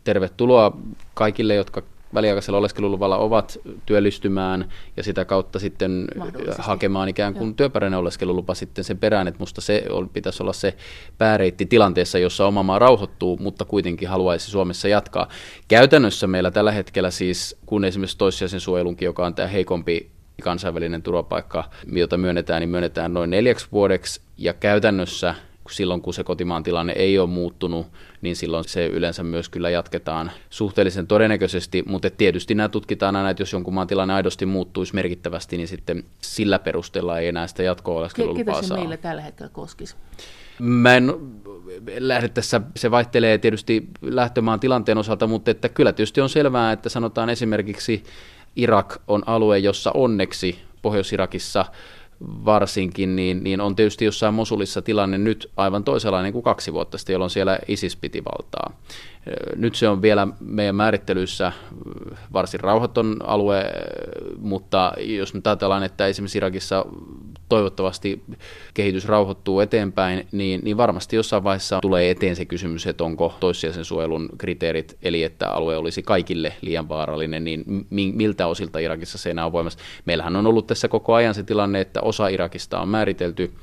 tervetuloa kaikille, jotka väliaikaisella oleskeluluvalla ovat, työllistymään ja sitä kautta sitten hakemaan ikään kuin työperäinen oleskelulupa sitten sen perään, että musta se pitäisi olla se pääreitti tilanteessa, jossa oma maa rauhoittuu, mutta kuitenkin haluaisi Suomessa jatkaa. Käytännössä meillä tällä hetkellä siis, kun esimerkiksi toissijaisen suojelunkin, joka on tämä heikompi kansainvälinen turvapaikka, jota myönnetään, niin myönnetään noin 4 vuodeksi, ja käytännössä silloin, kun se kotimaan tilanne ei ole muuttunut, niin silloin se yleensä myös kyllä jatketaan suhteellisen todennäköisesti, mutta tietysti nämä tutkitaan aina, että jos jonkun maan tilanne aidosti muuttuisi merkittävästi, niin sitten sillä perusteella ei enää sitä jatko-oleskelulupaa saa. Ketä se meillä tällä hetkellä koskisi? Mä en lähde tässä, se vaihtelee tietysti lähtömaan tilanteen osalta, mutta että kyllä tietysti on selvää, että sanotaan esimerkiksi Irak on alue, jossa onneksi Pohjois-Irakissa varsinkin, niin on tietysti jossain Mosulissa tilanne nyt aivan toisenlainen kuin 2 vuotta sitten, jolloin siellä ISIS piti valtaa. Nyt se on vielä meidän määrittelyssä varsin rauhaton alue, mutta jos nyt ajatellaan, että esimerkiksi Irakissa toivottavasti kehitys rauhoittuu eteenpäin, niin varmasti jossain vaiheessa tulee eteen se kysymys, että onko toissijaisen suojelun kriteerit, eli että alue olisi kaikille liian vaarallinen, niin miltä osilta Irakissa se enää on voimassa. Meillähän on ollut tässä koko ajan se tilanne, että osa Irakista on määritelty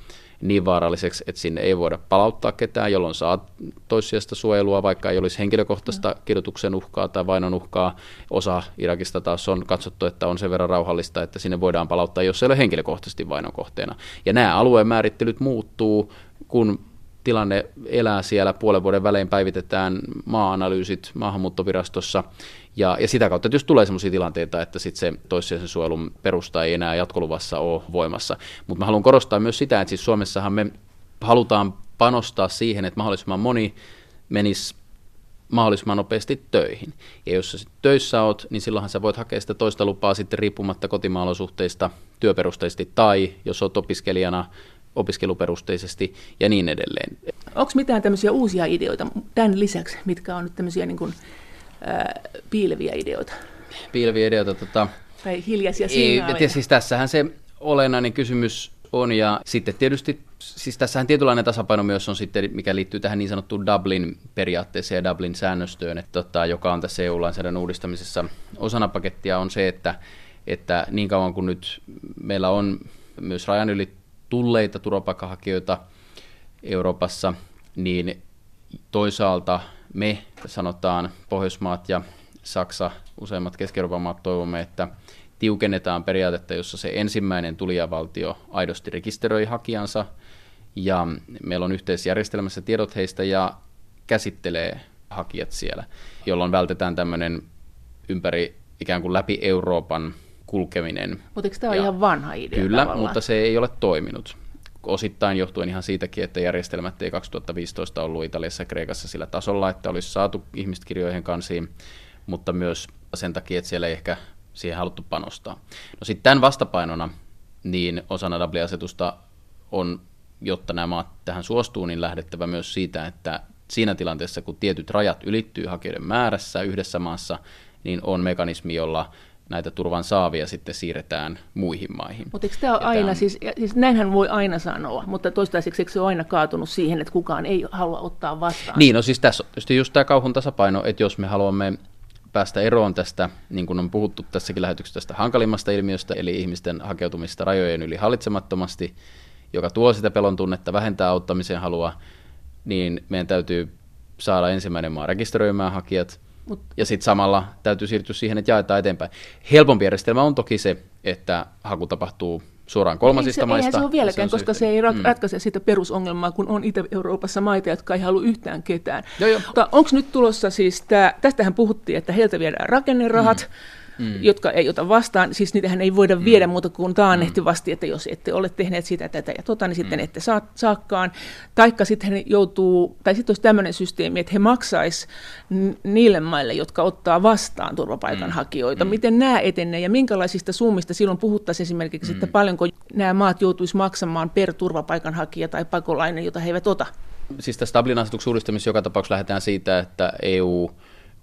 niin vaaralliseksi, että sinne ei voida palauttaa ketään, jolloin saa toissijaista suojelua, vaikka ei olisi henkilökohtaista kidutuksen uhkaa tai vainon uhkaa. Osa Irakista taas on katsottu, että on sen verran rauhallista, että sinne voidaan palauttaa, jos ei ole henkilökohtaisesti vainon kohteena. Ja nämä alueen määrittelyt muuttuu, kun tilanne elää siellä, 5 vuoden välein päivitetään maa-analyysit maahanmuuttovirastossa, ja sitä kautta tietysti tulee sellaisia tilanteita, että sitten se toissijaisen suojelun perusta ei enää jatkoluvassa ole voimassa. Mutta mä haluan korostaa myös sitä, että siis Suomessahan me halutaan panostaa siihen, että mahdollisimman moni menisi mahdollisimman nopeasti töihin. Ja jos sä sitten töissä oot, niin silloinhan sä voit hakea sitä toista lupaa sitten riippumatta kotimaanolosuhteista työperusteisesti, tai jos oot opiskelijana, opiskeluperusteisesti ja niin edelleen. Onko mitään tämmöisiä uusia ideoita tämän lisäksi, mitkä on nyt tämmöisiä niin kuin, piileviä ideoita? Piileviä ideoita. Tai hiljaisia signaaleja. Siis tässähän se olennainen kysymys on, ja sitten tietysti, siis tässähän tietynlainen tasapaino myös on sitten, mikä liittyy tähän niin sanottuun Dublin-periaatteeseen ja Dublin-säännöstöön, joka on tässä EU-lainsäädännön uudistamisessa osana pakettia, on se, että niin kauan kuin nyt meillä on myös rajan yli tulleita turvapaikanhakijoita Euroopassa, niin toisaalta me, sanotaan Pohjoismaat ja Saksa, useimmat Keski-Euroopan maat, toivomme, että tiukennetaan periaatetta, jossa se ensimmäinen tulijavaltio aidosti rekisteröi hakijansa, ja meillä on yhteisjärjestelmässä tiedot heistä ja käsittelee hakijat siellä, jolloin vältetään tämmöinen ikään kuin läpi Euroopan kulkeminen. Mutta eikö tämä ole ihan vanha idea? Kyllä, tavallaan, mutta se ei ole toiminut. Osittain johtuen ihan siitäkin, että järjestelmät ei 2015 ollut Italiassa ja Kreikassa sillä tasolla, että olisi saatu ihmiset kirjoihin kansiin, mutta myös sen takia, että siellä ei ehkä siihen haluttu panostaa. No sitten tämän vastapainona niin osana Dublin-asetusta on, jotta nämä maat tähän suostuu, niin lähdettävä myös siitä, että siinä tilanteessa, kun tietyt rajat ylittyy hakijoiden määrässä yhdessä maassa, niin on mekanismi, jolla näitä turvan saavia sitten siirretään muihin maihin. Mutta eikö tämä ole aina, siis näinhän voi aina sanoa, mutta toistaiseksi eikö se ole aina kaatunut siihen, että kukaan ei halua ottaa vastaan? Niin, no siis tässä on tietysti just tämä kauhun tasapaino, että jos me haluamme päästä eroon tästä, niin kuin on puhuttu tässäkin lähetyksessä tästä hankalimmasta ilmiöstä, eli ihmisten hakeutumista rajojen yli hallitsemattomasti, joka tuo sitä pelon tunnetta, vähentää auttamisen halua, niin meidän täytyy saada ensimmäinen maa rekisteröimään hakijat, ja sitten samalla täytyy siirtyä siihen, että jaetaan eteenpäin. Helpompi järjestelmä on toki se, että haku tapahtuu suoraan kolmansista maista. Eihän se ole vieläkään, koska se ei ratkaise sitä perusongelmaa, kun on Itä-Euroopassa maita, jotka ei halua yhtään ketään. Onko nyt tulossa siis tämä, tästähän puhuttiin, että heiltä viedään rakennerahat, jotka ei ota vastaan, siis niitähän ei voida viedä muuta kuin taannehtivasti, että jos ette ole tehneet sitä, tätä ja tota, niin sitten ette saakaan. Taikka sitten he joutuu, tai sitten olisi tämmöinen systeemi, että he maksaisi niille maille, jotka ottaa vastaan turvapaikanhakijoita. Miten nämä etenee ja minkälaisista summista silloin puhuttaisiin esimerkiksi, että paljonko nämä maat joutuisi maksamaan per turvapaikanhakija tai pakolainen, jota he eivät ota? Siis tässä Dublin-asetuksen uudistamisessa joka tapauksessa lähdetään siitä, että EU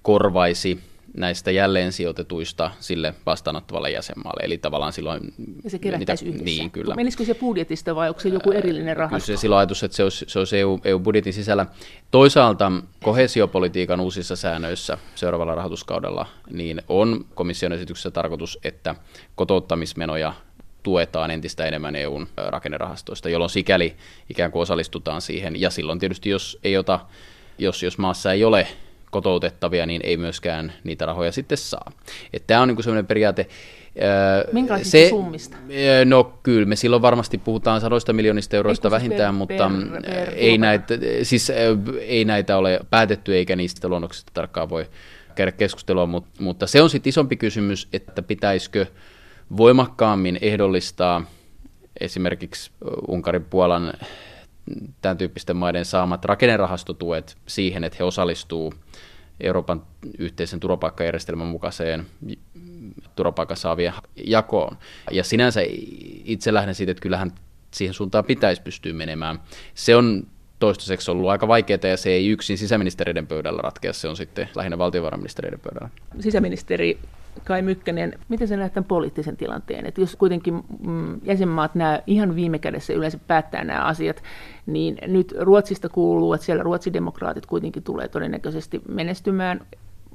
korvaisi näistä jälleen sijoitetuista sille vastaanottavalle jäsenmaalle, eli tavallaan silloin... Ja se kerättäisi niitä, yhdessä. Niin, kyllä. Menisikö se budjetista vai onko se joku erillinen rahasto? Kyllä se silloin ajatus, että se olisi EU-budjetin sisällä. Toisaalta kohesiopolitiikan uusissa säännöissä seuraavalla rahoituskaudella niin on komission esityksessä tarkoitus, että kotouttamismenoja tuetaan entistä enemmän EUn rakennerahastoista, jolloin sikäli ikään kuin osallistutaan siihen. Ja silloin tietysti, jos maassa ei ole kotoutettavia, niin ei myöskään niitä rahoja sitten saa. Että tämä on niin kuin sellainen periaate. Minkälaisista summista? No kyllä, me silloin varmasti puhutaan 100 miljoonista euroista vähintään, mutta ei näitä ole päätetty, eikä niistä luonnoksista tarkkaan voi käydä keskustelua, mutta se on sitten isompi kysymys, että pitäisikö voimakkaammin ehdollistaa esimerkiksi Unkarin, Puolan, tämän tyyppisten maiden saamat rakennerahastotuet siihen, että he osallistuu Euroopan yhteisen turvapaikkajärjestelmän mukaiseen turvapaikan saavien jakoon. Ja sinänsä itse lähden siitä, että kyllähän siihen suuntaan pitäisi pystyä menemään. Se on toistaiseksi ollut aika vaikeaa ja se ei yksin sisäministeriöiden pöydällä ratkea, se on sitten lähinnä valtiovarainministeriöiden pöydällä. Sisäministeri Kai Mykkänen, miten sä näet tämän poliittisen tilanteen? Että jos kuitenkin jäsenmaat nämä ihan viime kädessä yleensä päättää nämä asiat, niin nyt Ruotsista kuuluu, että siellä ruotsidemokraatit kuitenkin tulee todennäköisesti menestymään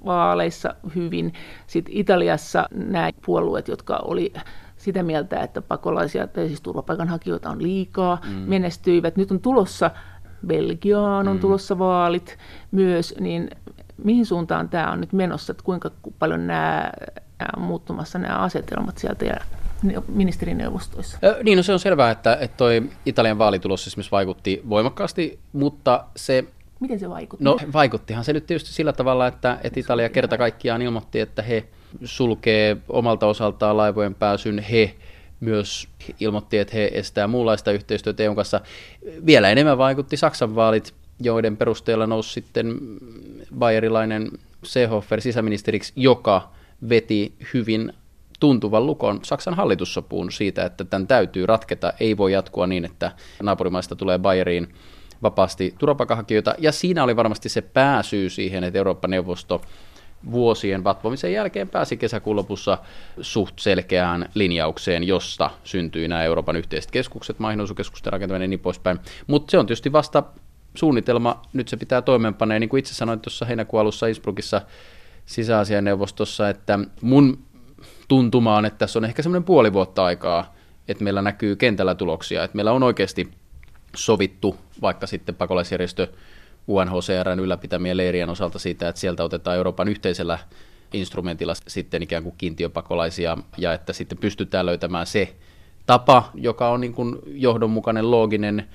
vaaleissa hyvin. Sitten Italiassa nämä puolueet, jotka oli sitä mieltä, että pakolaisia tai siis turvapaikanhakijoita on liikaa, menestyivät. Nyt on tulossa, Belgiaan on tulossa vaalit myös, niin mihin suuntaan tämä on nyt menossa, että kuinka paljon nämä on muuttumassa nämä asetelmat sieltä ja ministerineuvostoissa? Niin, no se on selvää, että toi Italian vaalitulos esimerkiksi vaikutti voimakkaasti, mutta se... Miten se vaikutti? No vaikuttihan se nyt tietysti sillä tavalla, että Italia kerta kaikkiaan ilmoitti, että he sulkee omalta osaltaan laivojen pääsyn, he myös ilmoitti, että he estää muunlaista yhteistyötä EUn kanssa. Vielä enemmän vaikutti Saksan vaalit, joiden perusteella nousi sitten bayerilainen Seehofer sisäministeriksi, joka veti hyvin tuntuvan lukon Saksan hallitussopuun siitä, että tämän täytyy ratketa. Ei voi jatkua niin, että naapurimaista tulee Bayeriin vapaasti turvapaikanhakijoita. Ja siinä oli varmasti se pääsyy siihen, että Eurooppa-neuvosto vuosien vatvomisen jälkeen pääsi kesäkuun lopussa suht selkeään linjaukseen, josta syntyi nämä Euroopan yhteiset keskukset, maihinnousukeskusten rakentaminen ja niin poispäin. Mutta se on tietysti vasta suunnitelma, nyt se pitää toimeenpaneen, niin kuin itse sanoin tuossa heinäkuun alussa Innsbruckissa sisäasiainneuvostossa, että mun tuntuma on, että tässä on ehkä semmoinen 5,5 vuotta aikaa, että meillä näkyy kentällä tuloksia, että meillä on oikeasti sovittu vaikka sitten pakolaisjärjestö UNHCRn ylläpitämien leirien osalta siitä, että sieltä otetaan Euroopan yhteisellä instrumentilla sitten ikään kuin kiintiöpakolaisia ja että sitten pystytään löytämään se tapa, joka on niin kuin johdonmukainen, looginen,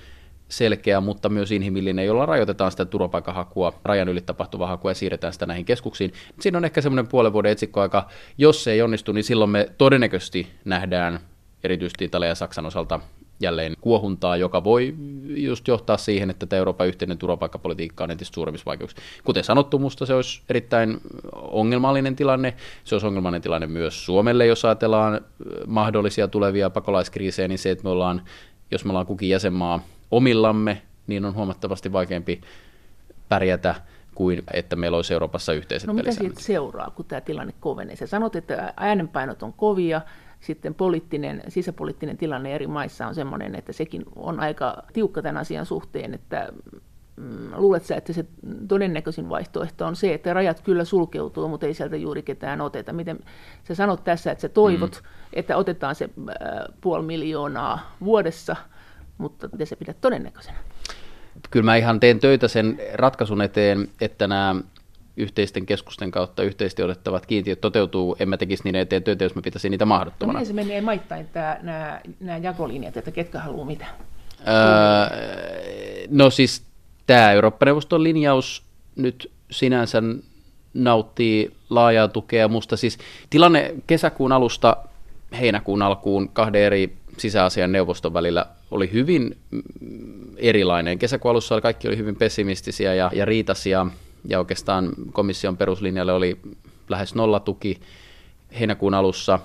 selkeä, mutta myös inhimillinen, jolla rajoitetaan sitä turvapaikanhakua, rajan yli tapahtuvaa hakua ja siirretään sitä näihin keskuksiin. Siinä on ehkä semmoinen 5,5 vuoden etsikkoaika. Jos se ei onnistu, niin silloin me todennäköisesti nähdään erityisesti Italian ja Saksan osalta jälleen kuohuntaa, joka voi just johtaa siihen, että tämä Euroopan yhteinen turvapaikkapolitiikka on entistä suuremmissa vaikeuksissa. Kuten sanottu, musta se olisi erittäin ongelmallinen tilanne. Se olisi ongelmallinen tilanne myös Suomelle, jos ajatellaan mahdollisia tulevia pakolaiskriisejä, niin se, että jos me ollaan kukin jäsenmaa omillamme, niin on huomattavasti vaikeampi pärjätä kuin että meillä olisi Euroopassa yhteiset pelisäännöt. Mitä siitä seuraa, kun tämä tilanne kovenee? Sä sanot, että äänenpainot on kovia, sitten sisäpoliittinen tilanne eri maissa on sellainen, että sekin on aika tiukka tämän asian suhteen, että luulet sä, että se todennäköisin vaihtoehto on se, että rajat kyllä sulkeutuu, mutta ei sieltä juuri ketään oteta. Miten sä sanot tässä, että sä toivot, että otetaan se 500 000 vuodessa, mutta miten sä pidät todennäköisenä? Kyllä mä ihan teen töitä sen ratkaisun eteen, että nämä yhteisten keskusten kautta yhteisesti otettavat kiintiöt toteutuu. En mä tekisi niiden eteen töitä, jos mä pitäisin niitä mahdottomana. No miten se menee maittain nämä jakolinjat, että ketkä haluaa mitä? No siis tämä Eurooppa-neuvoston linjaus nyt sinänsä nauttii laajaa tukea. Musta siis tilanne kesäkuun alusta heinäkuun alkuun kahden eri sisäasian neuvoston välillä oli hyvin erilainen. Kesäkuun alussa kaikki oli hyvin pessimistisiä ja riitaisia, ja oikeastaan komission peruslinjalle oli lähes nollatuki. Heinäkuun alussa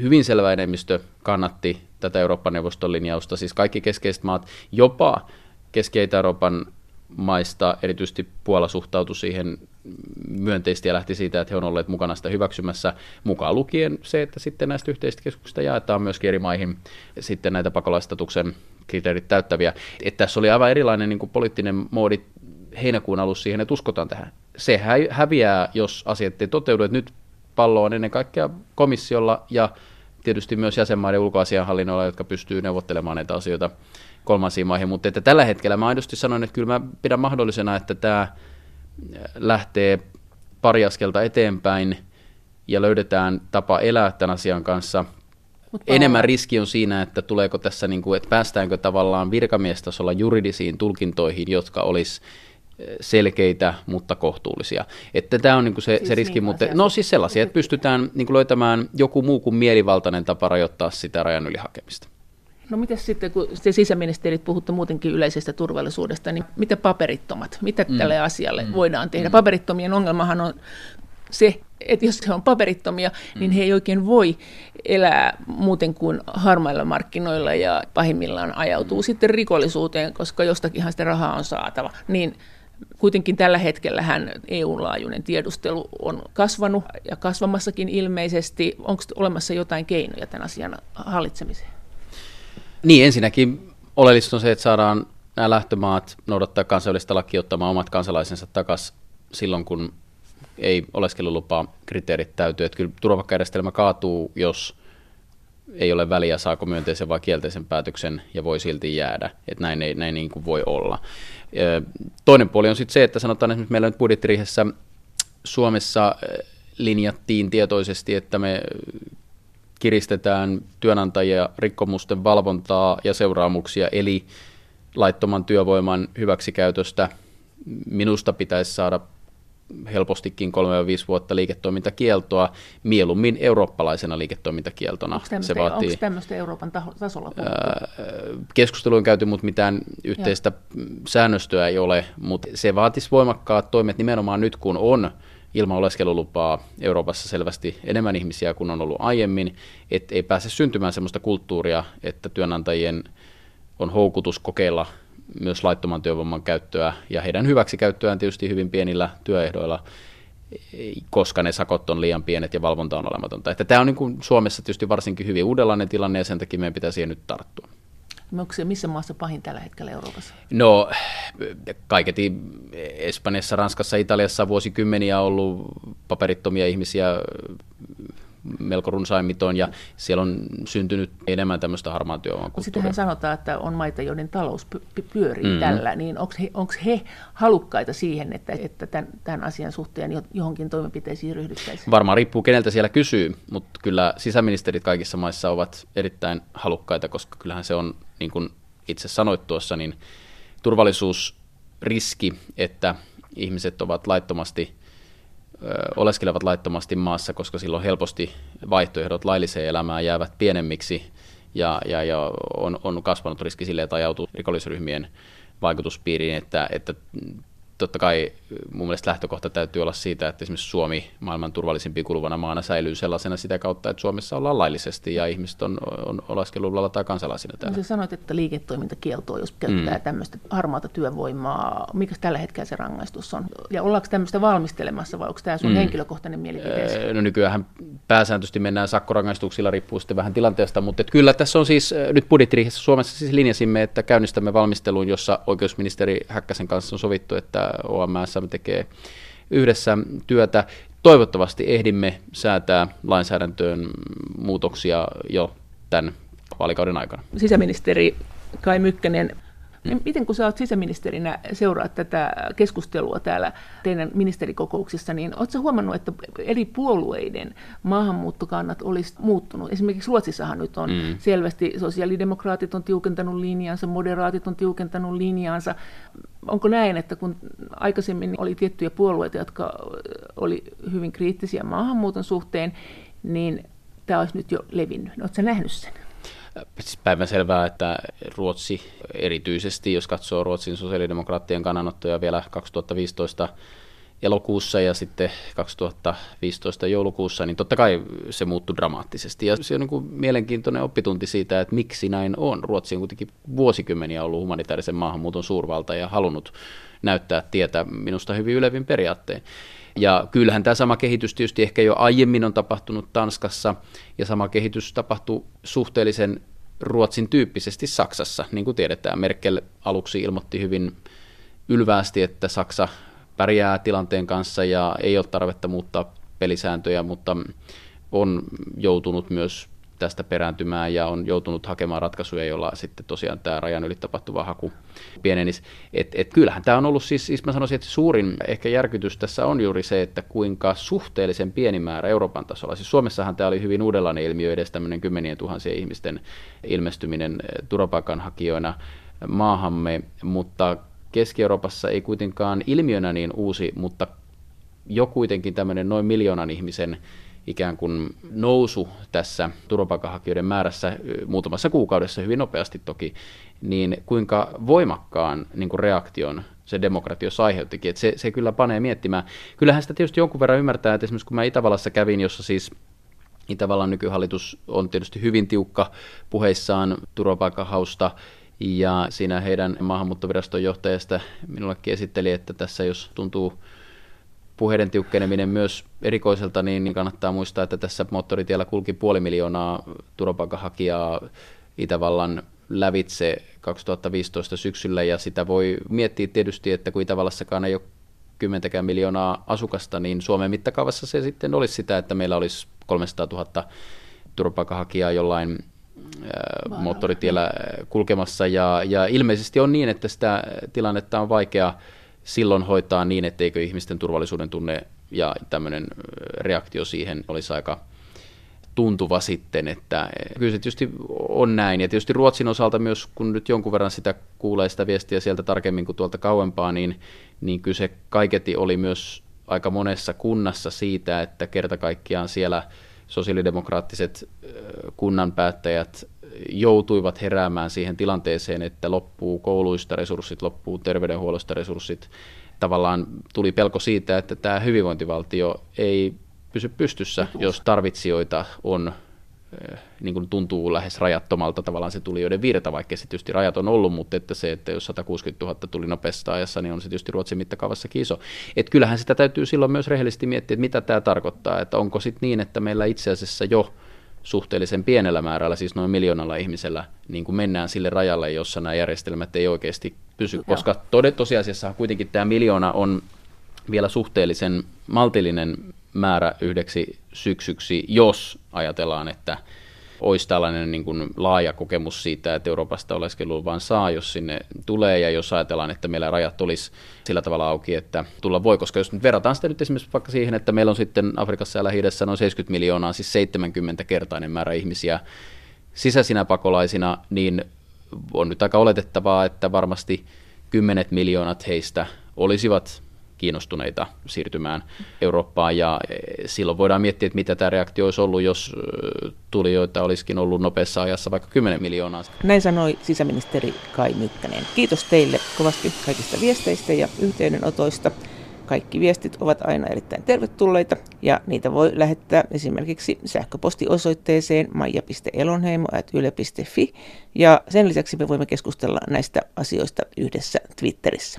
hyvin selvä enemmistö kannatti tätä Eurooppa-neuvoston linjausta, siis kaikki keskeiset maat, jopa Keski-Itä-Euroopan maista, erityisesti Puola suhtautui siihen myönteisesti ja lähti siitä, että he on olleet mukana sitä hyväksymässä, mukaan lukien se, että sitten näistä yhteisistä keskuksista jaetaan myöskin eri maihin sitten näitä pakolaistatuksen kriteerit täyttäviä. Että tässä oli aivan erilainen niin kuin poliittinen moodi heinäkuun alussa siihen, että uskotaan tähän. Se häviää, jos asiat ei toteudu, että nyt pallo on ennen kaikkea komissiolla ja tietysti myös jäsenmaiden ulkoasianhallinnolla, jotka pystyy neuvottelemaan näitä asioita kolmansiin maihin, mutta että tällä hetkellä mä aidosti sanon, että kyllä mä pidän mahdollisena, että tämä lähtee pari askelta eteenpäin ja löydetään tapa elää tämän asian kanssa. Enemmän riski on siinä, että tuleeko tässä, niin kuin, että päästäänkö tavallaan virkamiestasolla juridisiin tulkintoihin, jotka olisi selkeitä, mutta kohtuullisia. Että tämä on niin kuin se riski, mutta no siis sellaisia, että pystytään niin kuin löytämään joku muu kuin mielivaltainen tapa rajoittaa sitä rajan yli hakemista. No mitäs sitten, kun te sisäministerit puhutte muutenkin yleisestä turvallisuudesta, niin mitä paperittomat, mitä tälle asialle voidaan tehdä? Paperittomien ongelmahan on se, että jos he on paperittomia, niin he ei oikein voi elää muuten kuin harmailla markkinoilla ja pahimmillaan ajautuu sitten rikollisuuteen, koska jostakinhan sitä rahaa on saatava. Niin kuitenkin tällä hetkellähän EU-laajuinen tiedustelu on kasvanut ja kasvamassakin ilmeisesti. Onko olemassa jotain keinoja tämän asian hallitsemiseen? Niin, ensinnäkin oleellista on se, että saadaan nämä lähtömaat noudattaa kansainvälistä lakia ottamaan omat kansalaisensa takaisin silloin, kun ei oleskelulupaa kriteerit täytyy. Että kyllä turvapaikkajärjestelmä kaatuu, jos ei ole väliä, saako myönteisen vai kielteisen päätöksen ja voi silti jäädä. Että näin niin kuin voi olla. Toinen puoli on sitten se, että sanotaan esimerkiksi meillä nyt budjettiriihessä Suomessa linjattiin tietoisesti, että me kiristetään työnantajia, rikkomusten valvontaa ja seuraamuksia, eli laittoman työvoiman hyväksikäytöstä. Minusta pitäisi saada helpostikin 3-5 vuotta liiketoimintakieltoa, mieluummin eurooppalaisena liiketoimintakieltona. Onko tämmöistä Euroopan tasolla puhuttu? Keskustelu on käyty, mutta mitään yhteistä säännöstöä ei ole, mutta se vaatisi voimakkaat toimet nimenomaan nyt, kun on ilman oleskelulupaa Euroopassa selvästi enemmän ihmisiä kuin on ollut aiemmin, että ei pääse syntymään sellaista kulttuuria, että työnantajien on houkutus kokeilla myös laittoman työvoiman käyttöä ja heidän hyväksikäyttöään tietysti hyvin pienillä työehdoilla, koska ne sakot on liian pienet ja valvonta on olematonta. Että tämä on niin kuin Suomessa tietysti varsinkin hyvin uudenlainen tilanne ja sen takia meidän pitää siihen nyt tarttua. Onko se missä maassa pahin tällä hetkellä Euroopassa? No kaiketi Espanjassa, Ranskassa, Italiassa vuosikymmeniä on ollut paperittomia ihmisiä melko runsaimmitoin ja siellä on syntynyt enemmän tämmöistä harmaan työvoiman kulttuuria. Sitähän sanotaan, että on maita, joiden talous pyörii tällä, niin onko he halukkaita siihen, että tämän asian suhteen johonkin toimenpiteisiin ryhdyttäisiin? Varmaan riippuu keneltä siellä kysyy, mutta kyllä sisäministerit kaikissa maissa ovat erittäin halukkaita, koska kyllähän se on, niin kuin itse sanoit tuossa, niin turvallisuusriski, että ihmiset ovat oleskelevat laittomasti maassa, koska silloin helposti vaihtoehdot lailliseen elämään jäävät pienemmiksi ja on kasvanut riski sille, että ajautuu rikollisryhmien vaikutuspiiriin, että totta kai mun mielestä lähtökohta täytyy olla siitä, että esimerkiksi Suomi maailman turvallisimpi kuluvana maana säilyy sellaisena sitä kautta, että Suomessa ollaan laillisesti ja ihmiset on oleskeluluvalla tai kansalaisina täällä. Sä sanoit, että liiketoiminta kieltoo, jos käyttää tämmöistä harmaata työvoimaa. Mikä tällä hetkellä se rangaistus on? Ja ollaanko tämmöistä valmistelemassa vai onko tämä sun henkilökohtainen mielipiteesi? No nykyäänhän pääsääntöisesti mennään sakkorangaistuksilla, riippuu sitten vähän tilanteesta, mutta kyllä tässä on siis nyt budjettiriihessä Suomessa siis linjasimme, että käynnistämme valmisteluun, jossa oikeusministeri Häkkäsen kanssa on sovittu, että OMS tekee yhdessä työtä. Toivottavasti ehdimme säätää lainsäädäntöön muutoksia jo tämän vaalikauden aikana. Sisäministeri Kai Mykkänen, miten kun sä oot sisäministerinä seuraat tätä keskustelua täällä teidän ministerikokouksissa, niin ootko huomannut, että eri puolueiden maahanmuuttokannat olisi muuttunut? Esimerkiksi Ruotsissahan nyt on selvästi sosiaalidemokraatit on tiukentanut linjaansa, moderaatit on tiukentanut linjaansa. Onko näin, että kun aikaisemmin oli tiettyjä puolueita, jotka oli hyvin kriittisiä maahanmuuton suhteen, niin tämä olisi nyt jo levinnyt? Oletko sä nähnyt sen? Päivänselvää, että Ruotsi erityisesti, jos katsoo Ruotsin sosiaalidemokraattien kannanottoja vielä 2015 elokuussa ja sitten 2015 joulukuussa, niin totta kai se muuttui dramaattisesti. Ja se on niin kuin mielenkiintoinen oppitunti siitä, että miksi näin on. Ruotsi on kuitenkin vuosikymmeniä ollut humanitaarisen maahanmuuton suurvalta ja halunnut näyttää tietä minusta hyvin ylevin periaatteen. Ja kyllähän tämä sama kehitys tietysti ehkä jo aiemmin on tapahtunut Tanskassa, ja sama kehitys tapahtui suhteellisen Ruotsin tyyppisesti Saksassa. Niin kuin tiedetään, Merkel aluksi ilmoitti hyvin ylväästi, että Saksa pärjää tilanteen kanssa ja ei ole tarvetta muuttaa pelisääntöjä, mutta on joutunut myös tästä perääntymään ja on joutunut hakemaan ratkaisuja, joilla sitten tosiaan tämä rajan yli tapahtuva haku pienenisi. Kyllähän tämä on ollut siis mä sanoisin, että suurin ehkä järkytys tässä on juuri se, että kuinka suhteellisen pieni määrä Euroopan tasolla. Siis Suomessahan tämä oli hyvin uudenlainen ilmiö, edes tämmöinen kymmenien tuhansien ihmisten ilmestyminen turvapaikanhakijoina maahamme, mutta Keski-Euroopassa ei kuitenkaan ilmiönä niin uusi, mutta jo kuitenkin tämmöinen noin 1 miljoonan ihmisen ikään kuin nousu tässä turvapaikanhakijoiden määrässä muutamassa kuukaudessa hyvin nopeasti toki, niin kuinka voimakkaan niin kuin reaktion se demokratios aiheuttikin. Että se kyllä panee miettimään. Kyllähän sitä tietysti jonkun verran ymmärtää, että esimerkiksi kun mä Itävallassa kävin, jossa siis Itävallan nykyhallitus on tietysti hyvin tiukka puheissaan turvapaikanhausta, ja siinä heidän maahanmuuttoviraston johtajasta minullekin esitteli, että tässä jos tuntuu puheiden tiukkeneminen myös erikoiselta, niin kannattaa muistaa, että tässä moottoritiellä kulki 500,000 turvapaikanhakijaa Itävallan lävitse 2015 syksyllä, ja sitä voi miettiä tietysti, että kun Itävallassakaan ei ole 10 miljoonaa asukasta, niin Suomen mittakaavassa se sitten olisi sitä, että meillä olisi 300,000 turvapaikanhakijaa jollain moottoritiellä kulkemassa, ja ilmeisesti on niin, että sitä tilannetta on vaikea silloin hoitaa niin, etteikö ihmisten turvallisuuden tunne ja tämmöinen reaktio siihen olisi aika tuntuva sitten, että kyllä se tietysti on näin, ja tietysti Ruotsin osalta myös, kun nyt jonkun verran sitä kuulee sitä viestiä sieltä tarkemmin kuin tuolta kauempaa, niin kyllä se kaiketi oli myös aika monessa kunnassa siitä, että kerta kaikkiaan siellä sosiaalidemokraattiset kunnanpäättäjät joutuivat heräämään siihen tilanteeseen, että loppuu kouluista resurssit, loppuu terveydenhuollosta resurssit. Tavallaan tuli pelko siitä, että tämä hyvinvointivaltio ei pysy pystyssä, jos tarvitsijoita on, niin kuin tuntuu lähes rajattomalta tavallaan se tulijoiden virta, vaikka se tietysti rajat on ollut, mutta että se, että jos 160 000 tuli nopeassa ajassa, niin on se tietysti Ruotsin mittakaavassakin iso. Että kyllähän sitä täytyy silloin myös rehellisesti miettiä, että mitä tämä tarkoittaa, että onko sitten niin, että meillä itse asiassa jo suhteellisen pienellä määrällä, siis noin 1 miljoonalla ihmisellä, niin kuin mennään sille rajalle, jossa nämä järjestelmät ei oikeasti pysy, koska tosiasiassa kuitenkin tämä 1 miljoona on vielä suhteellisen maltillinen määrä yhdeksi syksyksi, jos ajatellaan, että olisi tällainen niin kuin laaja kokemus siitä, että Euroopasta oleskelua vaan saa, jos sinne tulee, ja jos ajatellaan, että meillä rajat olisi sillä tavalla auki, että tulla voi, koska jos nyt verrataan sitä nyt esimerkiksi vaikka siihen, että meillä on sitten Afrikassa ja Lähi-idässä noin 70 miljoonaa, siis 70-kertainen määrä ihmisiä sisäisinä pakolaisina, niin on nyt aika oletettavaa, että varmasti 10 miljoonat heistä olisivat kiinnostuneita siirtymään Eurooppaan, ja silloin voidaan miettiä, että mitä tämä reaktio olisi ollut, jos tulijoita olisikin ollut nopeassa ajassa vaikka 10 miljoonaa. Näin sanoi sisäministeri Kai Mykkänen. Kiitos teille kovasti kaikista viesteistä ja yhteydenotoista. Kaikki viestit ovat aina erittäin tervetulleita ja niitä voi lähettää esimerkiksi sähköpostiosoitteeseen maija.elonheimo@yle.fi ja sen lisäksi me voimme keskustella näistä asioista yhdessä Twitterissä.